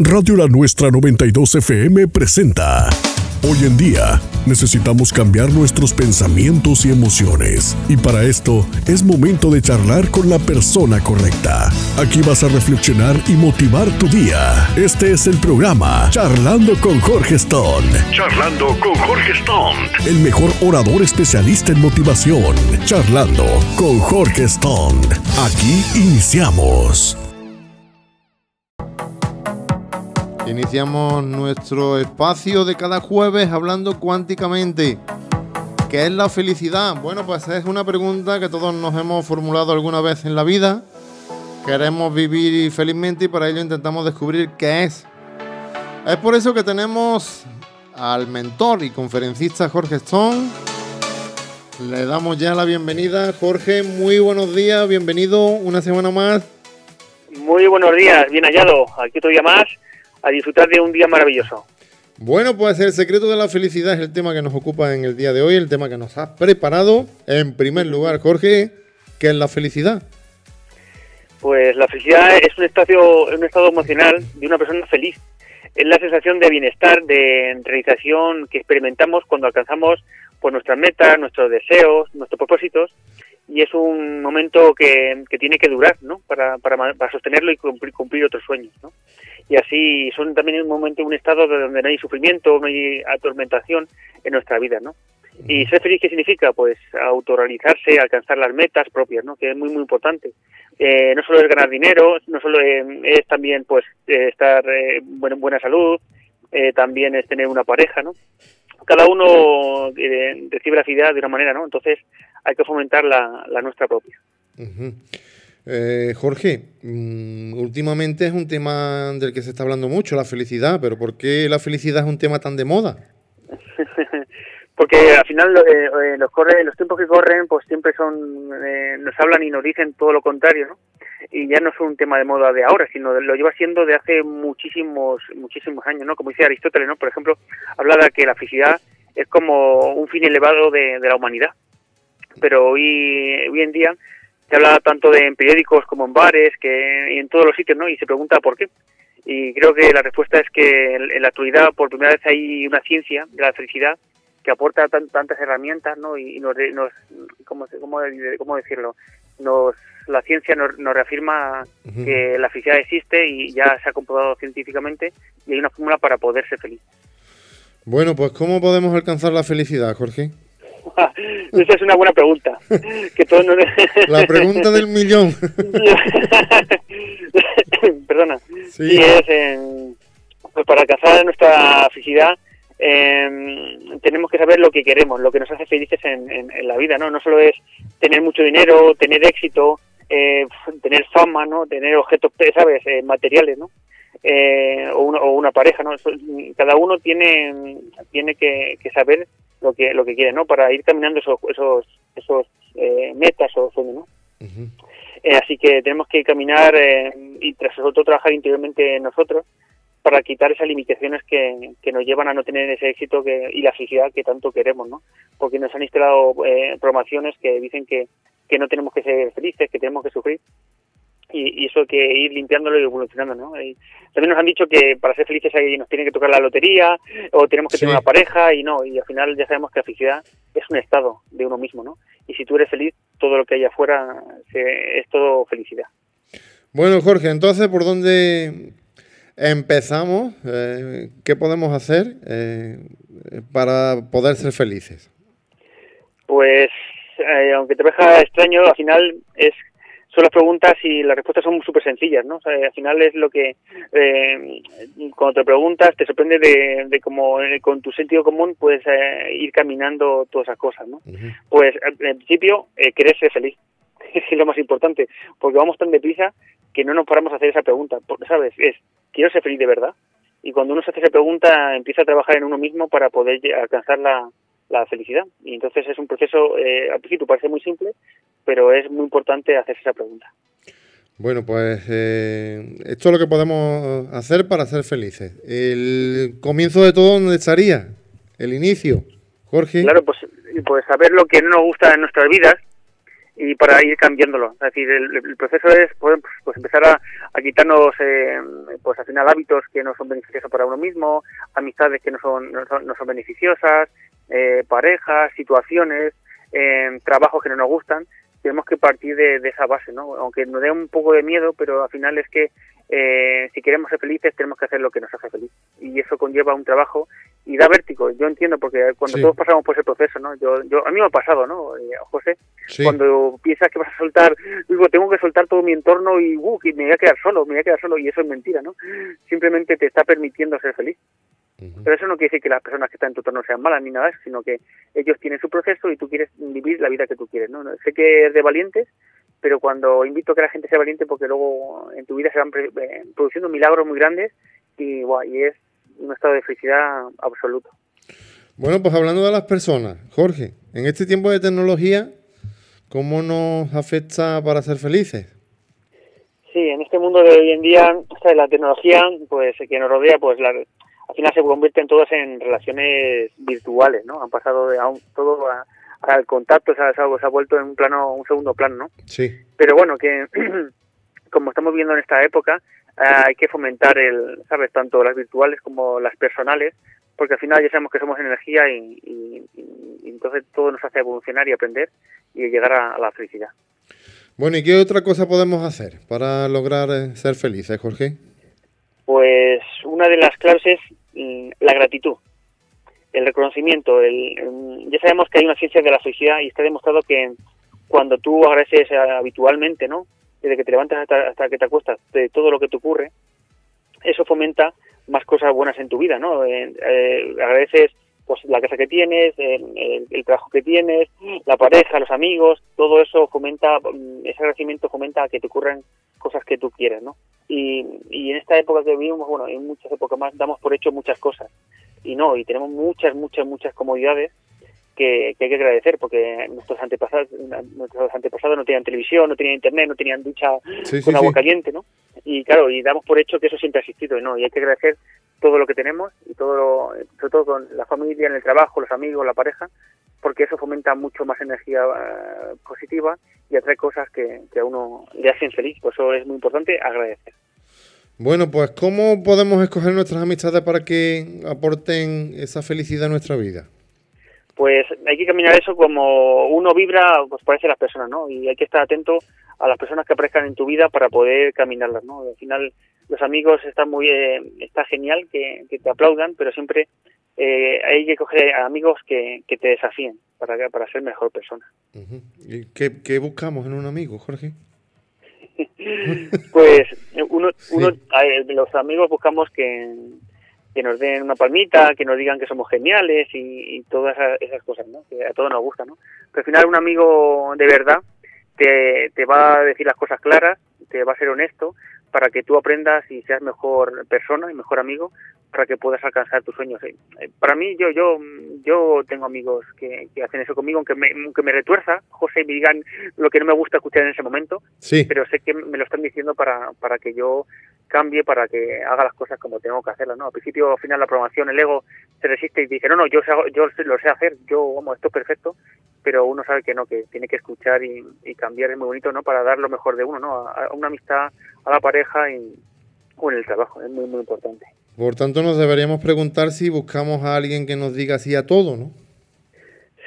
Radio La Nuestra 92 FM presenta. Hoy en día, necesitamos cambiar nuestros pensamientos y emociones. Y para esto, es momento de charlar con la persona correcta. Aquí vas a reflexionar y motivar tu día. Este es el programa Charlando con Jorge Stone. Charlando con Jorge Stone. El mejor orador especialista en motivación. Charlando con Jorge Stone. Aquí iniciamos. Iniciamos nuestro espacio de cada jueves hablando cuánticamente. ¿Qué es la felicidad? Bueno, pues es una pregunta que todos nos hemos formulado alguna vez en la vida. Queremos vivir felizmente y para ello intentamos descubrir qué es. Es por eso que tenemos al mentor y conferencista Jorge Stone. Le damos ya la bienvenida. Jorge, muy buenos días, bienvenido una semana más. Muy buenos días, bien hallado. Aquí otro día más. A disfrutar de un día maravilloso. Bueno, pues el secreto de la felicidad es el tema que nos ocupa en el día de hoy, el tema que nos has preparado. En primer lugar, Jorge, ¿qué es la felicidad? Pues la felicidad es un estado emocional de una persona feliz. Es la sensación de bienestar, de realización que experimentamos cuando alcanzamos pues, nuestras metas, nuestros deseos, nuestros propósitos. Y es un momento que tiene que durar, ¿no? Para sostenerlo y cumplir otros sueños, ¿no? Y así son también un momento, un estado donde no hay sufrimiento, no hay atormentación en nuestra vida, ¿no? Y ser feliz, ¿qué significa? Pues autorrealizarse, alcanzar las metas propias, ¿no? Que es muy, muy importante. No solo es ganar dinero, no solo es también pues estar en buena salud, también es tener una pareja, ¿no? Cada uno recibe la felicidad de una manera, ¿no? Entonces hay que fomentar la nuestra propia. Uh-huh. Jorge, últimamente es un tema del que se está hablando mucho, la felicidad, pero ¿por qué la felicidad es un tema tan de moda? Porque al final los tiempos que corren pues siempre son nos hablan y nos dicen todo lo contrario, ¿no? Y ya no es un tema de moda de ahora, sino lo lleva siendo de hace muchísimos años, ¿no? Como dice Aristóteles, ¿no? Por ejemplo, habla de que la felicidad es como un fin elevado de la humanidad. Pero hoy en día se habla tanto en periódicos como en bares y en todos los sitios, ¿no? Y se pregunta por qué. Y creo que la respuesta es que en la actualidad por primera vez hay una ciencia de la felicidad que aporta tantas herramientas, ¿no? Y nos ¿cómo decirlo? La ciencia nos reafirma uh-huh. que la felicidad existe y ya se ha comprobado científicamente y hay una fórmula para poder ser feliz. Bueno, pues ¿cómo podemos alcanzar la felicidad, Jorge? Esa es una buena pregunta. Que todos nos... La pregunta del millón. Perdona. Sí. Y es, pues para alcanzar nuestra felicidad tenemos que saber lo que queremos, lo que nos hace felices en la vida, ¿no? No solo es tener mucho dinero, tener éxito, tener fama, ¿no? Tener objetos, ¿sabes? Materiales, ¿no? O una pareja, ¿no? Cada uno tiene que saber lo que quiere, ¿no? Para ir caminando esos metas o sueños, ¿no? Uh-huh. Así que tenemos que caminar y tras todo trabajar interiormente nosotros para quitar esas limitaciones que nos llevan a no tener ese éxito y la felicidad que tanto queremos, ¿no? Porque nos han instalado programaciones que dicen que no tenemos que ser felices, que tenemos que sufrir y eso hay que ir limpiándolo y evolucionando, ¿no? Y también nos han dicho que para ser felices nos tiene que tocar la lotería o tenemos que sí. tener una pareja y al final ya sabemos que la felicidad es un estado de uno mismo, ¿no? Y si tú eres feliz, todo lo que hay afuera es todo felicidad. Bueno, Jorge, entonces, ¿por dónde empezamos? ¿Qué podemos hacer para poder ser felices? Pues, aunque te parezca extraño, al final son las preguntas y las respuestas son súper sencillas, ¿no? O sea, al final es lo que cuando te preguntas te sorprende de cómo con tu sentido común puedes ir caminando todas esas cosas, ¿no? Uh-huh. Pues en principio querer ser feliz es lo más importante, porque vamos tan deprisa que no nos paramos a hacer esa pregunta, porque, ¿sabes? Es ¿quiero ser feliz de verdad? Y cuando uno se hace esa pregunta empieza a trabajar en uno mismo para poder alcanzar la felicidad. Y entonces es un proceso, al principio parece muy simple, pero es muy importante hacerse esa pregunta. Bueno, pues esto es lo que podemos hacer para ser felices. ¿El comienzo de todo dónde estaría? ¿El inicio? Jorge. Claro, pues saber lo que no nos gusta en nuestras vidas y para ir cambiándolo. Es decir, el proceso es pues empezar a quitarnos pues al final hábitos que no son beneficiosos para uno mismo, amistades que no son beneficiosas, parejas, situaciones, trabajos que no nos gustan. Tenemos que partir de esa base, ¿no? Aunque nos dé un poco de miedo, pero al final es que si queremos ser felices tenemos que hacer lo que nos hace feliz, y eso conlleva un trabajo y da vértigo. Yo entiendo, porque cuando sí, todos pasamos por ese proceso, ¿no? Yo a mí me ha pasado, ¿no, José? Sí. Cuando piensas que vas a soltar, digo, tengo que soltar todo mi entorno y que me voy a quedar solo, y eso es mentira, ¿no? Simplemente te está permitiendo ser feliz. Pero eso no quiere decir que las personas que están en tu entorno sean malas ni nada, sino que ellos tienen su proceso y tú quieres vivir la vida que tú quieres, ¿no? Sé que es de valientes, pero cuando invito a que la gente sea valiente, porque luego en tu vida se van produciendo milagros muy grandes y es un estado de felicidad absoluto. Bueno, pues hablando de las personas, Jorge, en este tiempo de tecnología, ¿cómo nos afecta para ser felices? Sí, en este mundo de hoy en día, la tecnología pues que nos rodea, pues al final se convierten todos en relaciones virtuales, ¿no? Han pasado al contacto, se ha vuelto en un segundo plano, ¿no? Sí. Pero bueno, que como estamos viviendo en esta época, hay que fomentar tanto las virtuales como las personales, porque al final ya sabemos que somos energía y entonces todo nos hace evolucionar y aprender y llegar a la felicidad. Bueno, ¿y qué otra cosa podemos hacer para lograr ser felices, Jorge? Pues una de las claves es la gratitud, el reconocimiento. Ya sabemos que hay una ciencia de la felicidad y está demostrado que cuando tú agradeces habitualmente, ¿no? Desde que te levantas hasta que te acuestas, de todo lo que te ocurre, eso fomenta más cosas buenas en tu vida, ¿no? Agradeces pues la casa que tienes, el trabajo que tienes, la pareja, los amigos, todo eso fomenta, ese agradecimiento fomenta que te ocurran cosas que tú quieres, ¿no? Y en esta época que vivimos, bueno, en muchas épocas más damos por hecho muchas cosas y tenemos muchas comodidades que hay que agradecer, porque nuestros antepasados no tenían televisión, no tenían internet, no tenían ducha agua caliente, ¿no? Y claro, y damos por hecho que eso siempre ha existido, y hay que agradecer todo lo que tenemos y sobre todo con la familia, en el trabajo, los amigos, la pareja, porque eso fomenta mucho más energía positiva y atrae cosas que a uno le hacen feliz. Por eso es muy importante agradecer. Bueno, pues ¿cómo podemos escoger nuestras amistades para que aporten esa felicidad a nuestra vida? Pues hay que caminar eso como uno vibra, pues parece las personas, ¿no? Y hay que estar atento a las personas que aparezcan en tu vida para poder caminarlas, ¿no? Al final los amigos está genial que te aplaudan, pero siempre hay que coger a amigos que te desafíen para ser mejor persona. Uh-huh. ¿Y qué buscamos en un amigo, Jorge? Pues los amigos buscamos que nos den una palmita, que nos digan que somos geniales y todas esas cosas, ¿no? Que a todos nos gusta, ¿no? Pero al final un amigo de verdad te va a decir las cosas claras, te va a ser honesto, para que tú aprendas y seas mejor persona y mejor amigo, para que puedas alcanzar tus sueños. Para mí, yo tengo amigos que hacen eso conmigo, aunque me retuerza, José, y me digan lo que no me gusta escuchar en ese momento, sí, pero sé que me lo están diciendo para que yo cambie, para que haga las cosas como tengo que hacerlas, ¿no? Al principio, al final, la programación, el ego se resiste y dice, no, yo lo sé hacer, esto es perfecto, pero uno sabe que no, que tiene que escuchar y cambiar, es muy bonito, ¿no? Para dar lo mejor de uno, ¿no? A una amistad, a la pareja o en el trabajo, es muy, muy importante. Por tanto, nos deberíamos preguntar si buscamos a alguien que nos diga sí a todo, ¿no?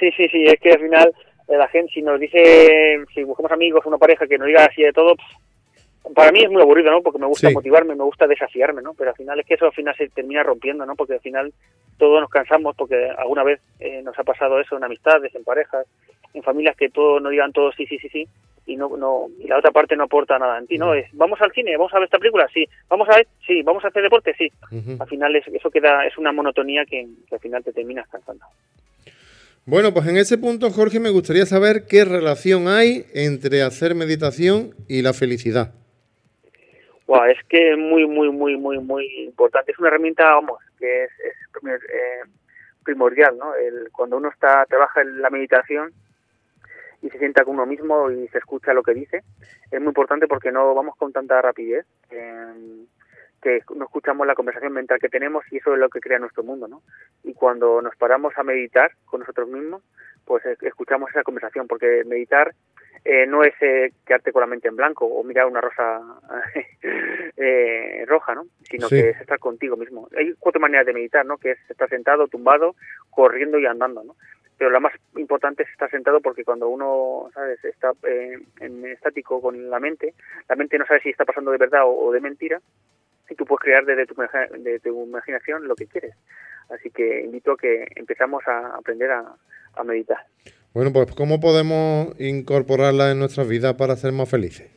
Sí, es que al final la gente, si buscamos amigos, una pareja que nos diga sí a todo, para mí es muy aburrido, ¿no? Porque me gusta motivarme, me gusta desafiarme, ¿no? Pero al final es que eso al final se termina rompiendo, ¿no? Porque al final todos nos cansamos, porque alguna vez nos ha pasado eso en amistades, en parejas, en familias, que todos nos digan todos sí, y no, y la otra parte no aporta nada en ti, ¿no? Es, vamos al cine, vamos a ver esta película, sí, vamos a hacer deporte, sí. Uh-huh. Al final es una monotonía que al final te terminas cansando. Bueno, pues en ese punto, Jorge, me gustaría saber qué relación hay entre hacer meditación y la felicidad. Wow, es que es muy, muy, muy, muy, muy importante. Es una herramienta, que es primordial, ¿no? Cuando uno trabaja en la meditación y se sienta con uno mismo y se escucha lo que dice, es muy importante, porque no vamos con tanta rapidez que no escuchamos la conversación mental que tenemos, y eso es lo que crea nuestro mundo, ¿no? Y cuando nos paramos a meditar con nosotros mismos, pues escuchamos esa conversación, porque meditar no es quedarte con la mente en blanco o mirar una rosa roja, ¿no? Sino sí, que es estar contigo mismo. Hay cuatro maneras de meditar, ¿no? Que es estar sentado, tumbado, corriendo y andando, ¿no? Pero la más importante es estar sentado, porque cuando uno, ¿sabes?, está en estático con la mente no sabe si está pasando de verdad o de mentira, y tú puedes crear desde tu imaginación lo que quieres. Así que invito a que empezamos a aprender a meditar. Bueno, pues ¿cómo podemos incorporarla en nuestra vida para ser más felices?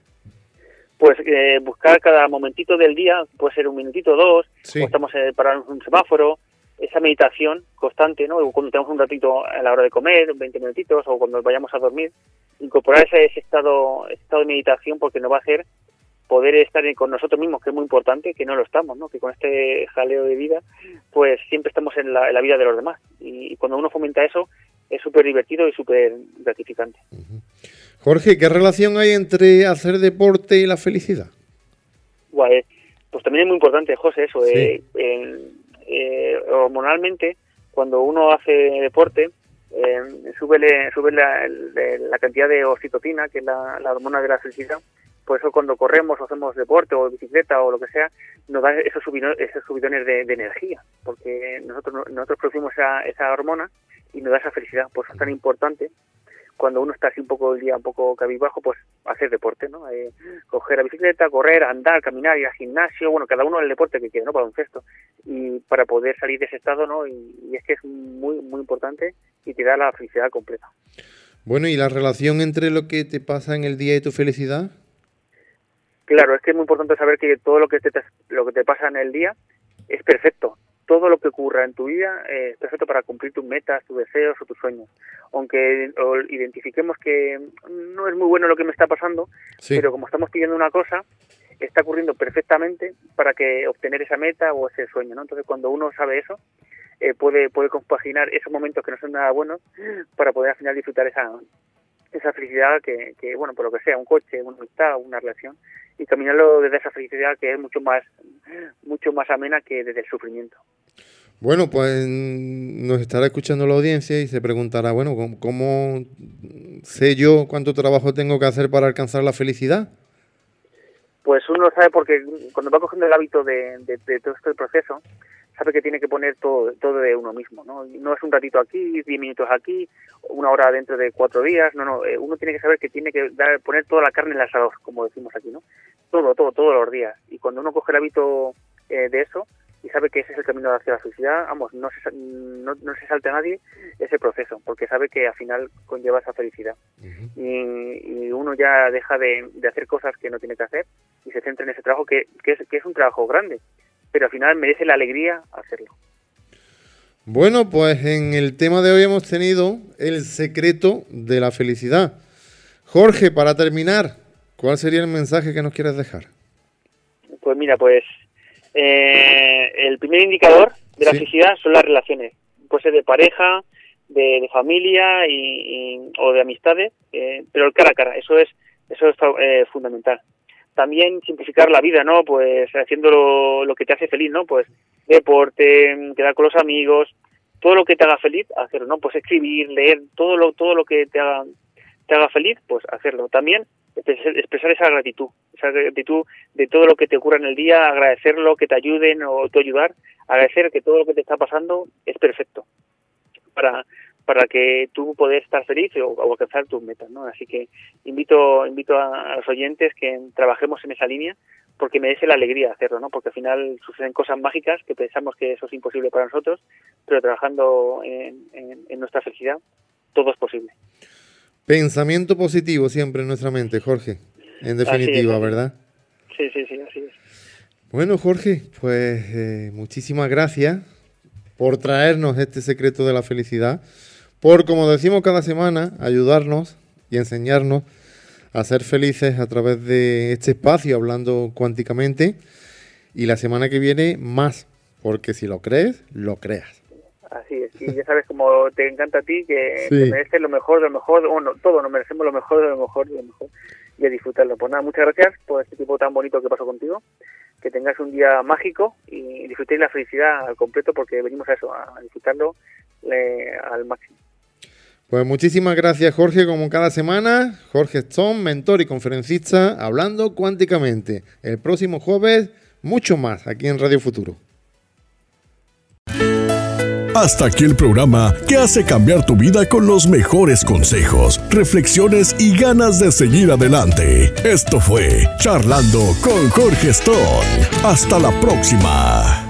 Pues buscar cada momentito del día, puede ser un minutito o dos, sí, o estamos parados en un semáforo, esa meditación constante, ¿no? O cuando tenemos un ratito a la hora de comer, 20 minutitos, o cuando vayamos a dormir, incorporar ese estado de meditación, porque nos va a hacer poder estar con nosotros mismos, que es muy importante, que no lo estamos, ¿no? Que con este jaleo de vida, pues siempre estamos en la vida de los demás. Y cuando uno fomenta eso, es súper divertido y súper gratificante. Jorge, ¿qué relación hay entre hacer deporte y la felicidad? Guay, pues también es muy importante, José, eso. Sí. Hormonalmente, cuando uno hace deporte, sube la cantidad de oxitocina, que es la hormona de la felicidad. Por eso cuando corremos o hacemos deporte o bicicleta o lo que sea, nos dan esos subidones de energía, porque nosotros producimos esa hormona y nos da esa felicidad. Por eso es tan importante, cuando uno está así un poco cabizbajo, pues hacer deporte, ¿no? Coger la bicicleta, correr, andar, caminar, ir al gimnasio, bueno, cada uno el deporte que quiere, ¿no? Para un cesto. Y para poder salir de ese estado, ¿no? Y es que es muy, muy importante y te da la felicidad completa. Bueno, ¿y la relación entre lo que te pasa en el día y tu felicidad? Claro, es que es muy importante saber que todo lo que te pasa en el día es perfecto. Todo lo que ocurra en tu vida es perfecto para cumplir tus metas, tus deseos o tus sueños. Aunque identifiquemos que no es muy bueno lo que me está pasando, sí, pero como estamos pidiendo una cosa, está ocurriendo perfectamente para que obtener esa meta o ese sueño, ¿no? Entonces, cuando uno sabe eso, puede compaginar esos momentos que no son nada buenos para poder al final disfrutar esa felicidad que bueno, por lo que sea, un coche, una amistad, una relación, y caminarlo desde esa felicidad que es mucho más amena que desde el sufrimiento. Bueno, pues nos estará escuchando la audiencia y se preguntará, bueno, ¿cómo sé yo cuánto trabajo tengo que hacer para alcanzar la felicidad? Pues uno lo sabe porque cuando va cogiendo el hábito de todo este proceso, sabe que tiene que poner todo de uno mismo, ¿no? No es un ratito aquí, 10 minutos aquí, una hora dentro de 4 días, no, uno tiene que saber que tiene que poner toda la carne en el asador, como decimos aquí, ¿no? Todo, todos los días. Y cuando uno coge el hábito de eso y sabe que ese es el camino hacia la felicidad, vamos, no se salta a nadie ese proceso, porque sabe que al final conlleva esa felicidad. Uh-huh. Y uno ya deja de hacer cosas que no tiene que hacer y se centra en ese trabajo que es un trabajo grande, pero al final merece la alegría hacerlo. Bueno, pues en el tema de hoy hemos tenido el secreto de la felicidad. Jorge, para terminar, ¿cuál sería el mensaje que nos quieres dejar? Pues mira, el primer indicador de la felicidad son las relaciones. Puede ser de pareja, de familia o de amistades, pero el cara a cara, eso es fundamental. También simplificar la vida, ¿no? Pues haciendo lo que te hace feliz, ¿no? Pues deporte, quedar con los amigos, todo lo que te haga feliz, hacerlo, ¿no? Pues escribir, leer, todo lo que te haga feliz, pues hacerlo. También expresar esa gratitud de todo lo que te ocurra en el día, agradecerlo, que te ayuden o tú ayudar, agradecer que todo lo que te está pasando es perfecto para que tú puedas estar feliz o alcanzar tus metas, ¿no? Así que invito a los oyentes que trabajemos en esa línea, porque merece la alegría hacerlo, ¿no? Porque al final suceden cosas mágicas que pensamos que eso es imposible para nosotros, pero trabajando en nuestra felicidad, todo es posible. Pensamiento positivo siempre en nuestra mente, Jorge, en definitiva, así es, ¿verdad? Sí, así es. Bueno, Jorge, pues muchísimas gracias por traernos este secreto de la felicidad, por, como decimos cada semana, ayudarnos y enseñarnos a ser felices a través de este espacio, hablando cuánticamente, y la semana que viene más, porque si lo crees, lo creas. Así es, y ya sabes como te encanta a ti, que sí, te mereces lo mejor de lo mejor, bueno, todos nos merecemos lo mejor de lo mejor de lo mejor, y a disfrutarlo. Pues nada, muchas gracias por este tipo tan bonito que pasó contigo, que tengas un día mágico y disfrutéis la felicidad al completo, porque venimos a eso, a disfrutarlo al máximo. Pues muchísimas gracias, Jorge, como cada semana. Jorge Stone, mentor y conferencista, hablando cuánticamente. El próximo jueves, mucho más aquí en Radio Futuro. Hasta aquí el programa que hace cambiar tu vida con los mejores consejos, reflexiones y ganas de seguir adelante. Esto fue Charlando con Jorge Stone. Hasta la próxima.